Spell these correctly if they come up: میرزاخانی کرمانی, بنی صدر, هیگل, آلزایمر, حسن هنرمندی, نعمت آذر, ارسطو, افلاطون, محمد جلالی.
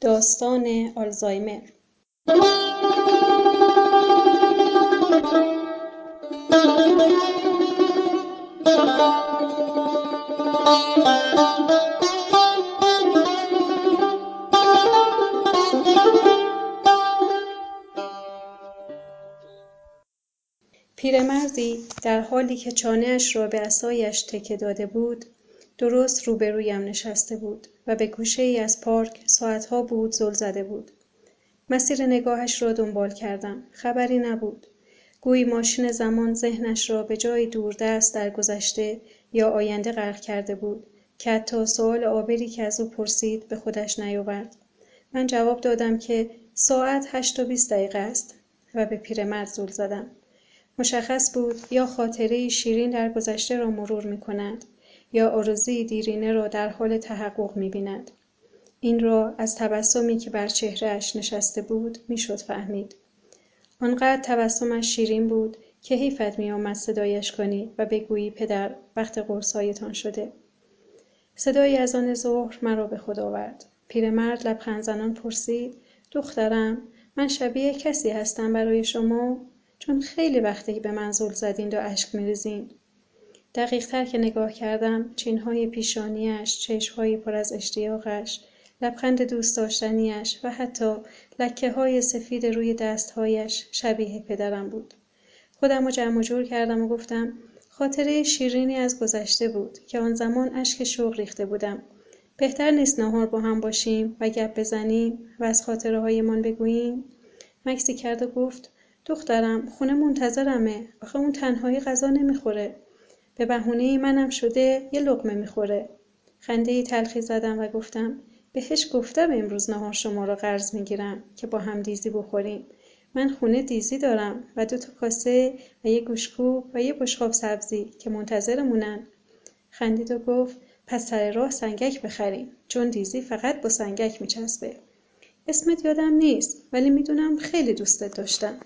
داستان آلزایمر. پیرمردی در حالی که چانه‌اش را به عصایش تکه داده بود، درست روبرویم نشسته بود و به گوشه‌ای از پارک ساعتها بود زل زده بود. مسیر نگاهش را دنبال کردم. خبری نبود. گویی ماشین زمان ذهنش را به جای دوردست در گذشته یا آینده غرق کرده بود که حتی سوال عابری که از او پرسید به خودش نیاورد. من جواب دادم که ساعت 8:20 است و به پیرمرد زل زدم. مشخص بود یا خاطره شیرین در گذشته را مرور می‌کند یا آرزوی دیرینه را در حال تحقق می‌بیند. این را از تبسمی که بر چهره‌اش نشسته بود میشد فهمید. آنقدر تبسمش شیرین بود که حیفت می‌آمد صدایش کنی و بگویی پدر وقت قرص‌هایتان شده. صدایی از آن ظهر مرا به خود آورد. پیرمرد لبخند زنان پرسید: دخترم، من شبیه کسی هستم برای شما؟ چون خیلی وقتی به من زل زدین و اشک می‌ریزین. دقیق تر که نگاه کردم، چینهای پیشانیش، چشمهای پر از اشتیاقش، لبخند دوست داشتنیش و حتی لکه‌های سفید روی دستهایش شبیه پدرم بود. خودم رو جمع و جور کردم و گفتم: خاطره شیرینی از گذشته بود که آن زمان اشک شوق ریخته بودم. بهتر نیست نهار با هم باشیم و گپ بزنیم و از خاطره‌هایمان بگوییم؟ مکسی کرد و گفت: دخترم، خونه منتظرمه، آخه اون تنهایی غذا نمیخوره. به بهونه منم شده یه لقمه میخوره. خنده‌ای تلخی زدم و گفتم: بهش گفتم امروز نهار شما را قرض میگیرم که با هم دیزی بخوریم. من خونه دیزی دارم و 2 کاسه و یه گوشتکوب و یه بشقاب سبزی که منتظرمونن. خندید و گفت: پس سر راه سنگک بخریم، چون دیزی فقط با سنگک میچسبه. اسمت یادم نیست، ولی میدونم خیلی دوستت داشتم.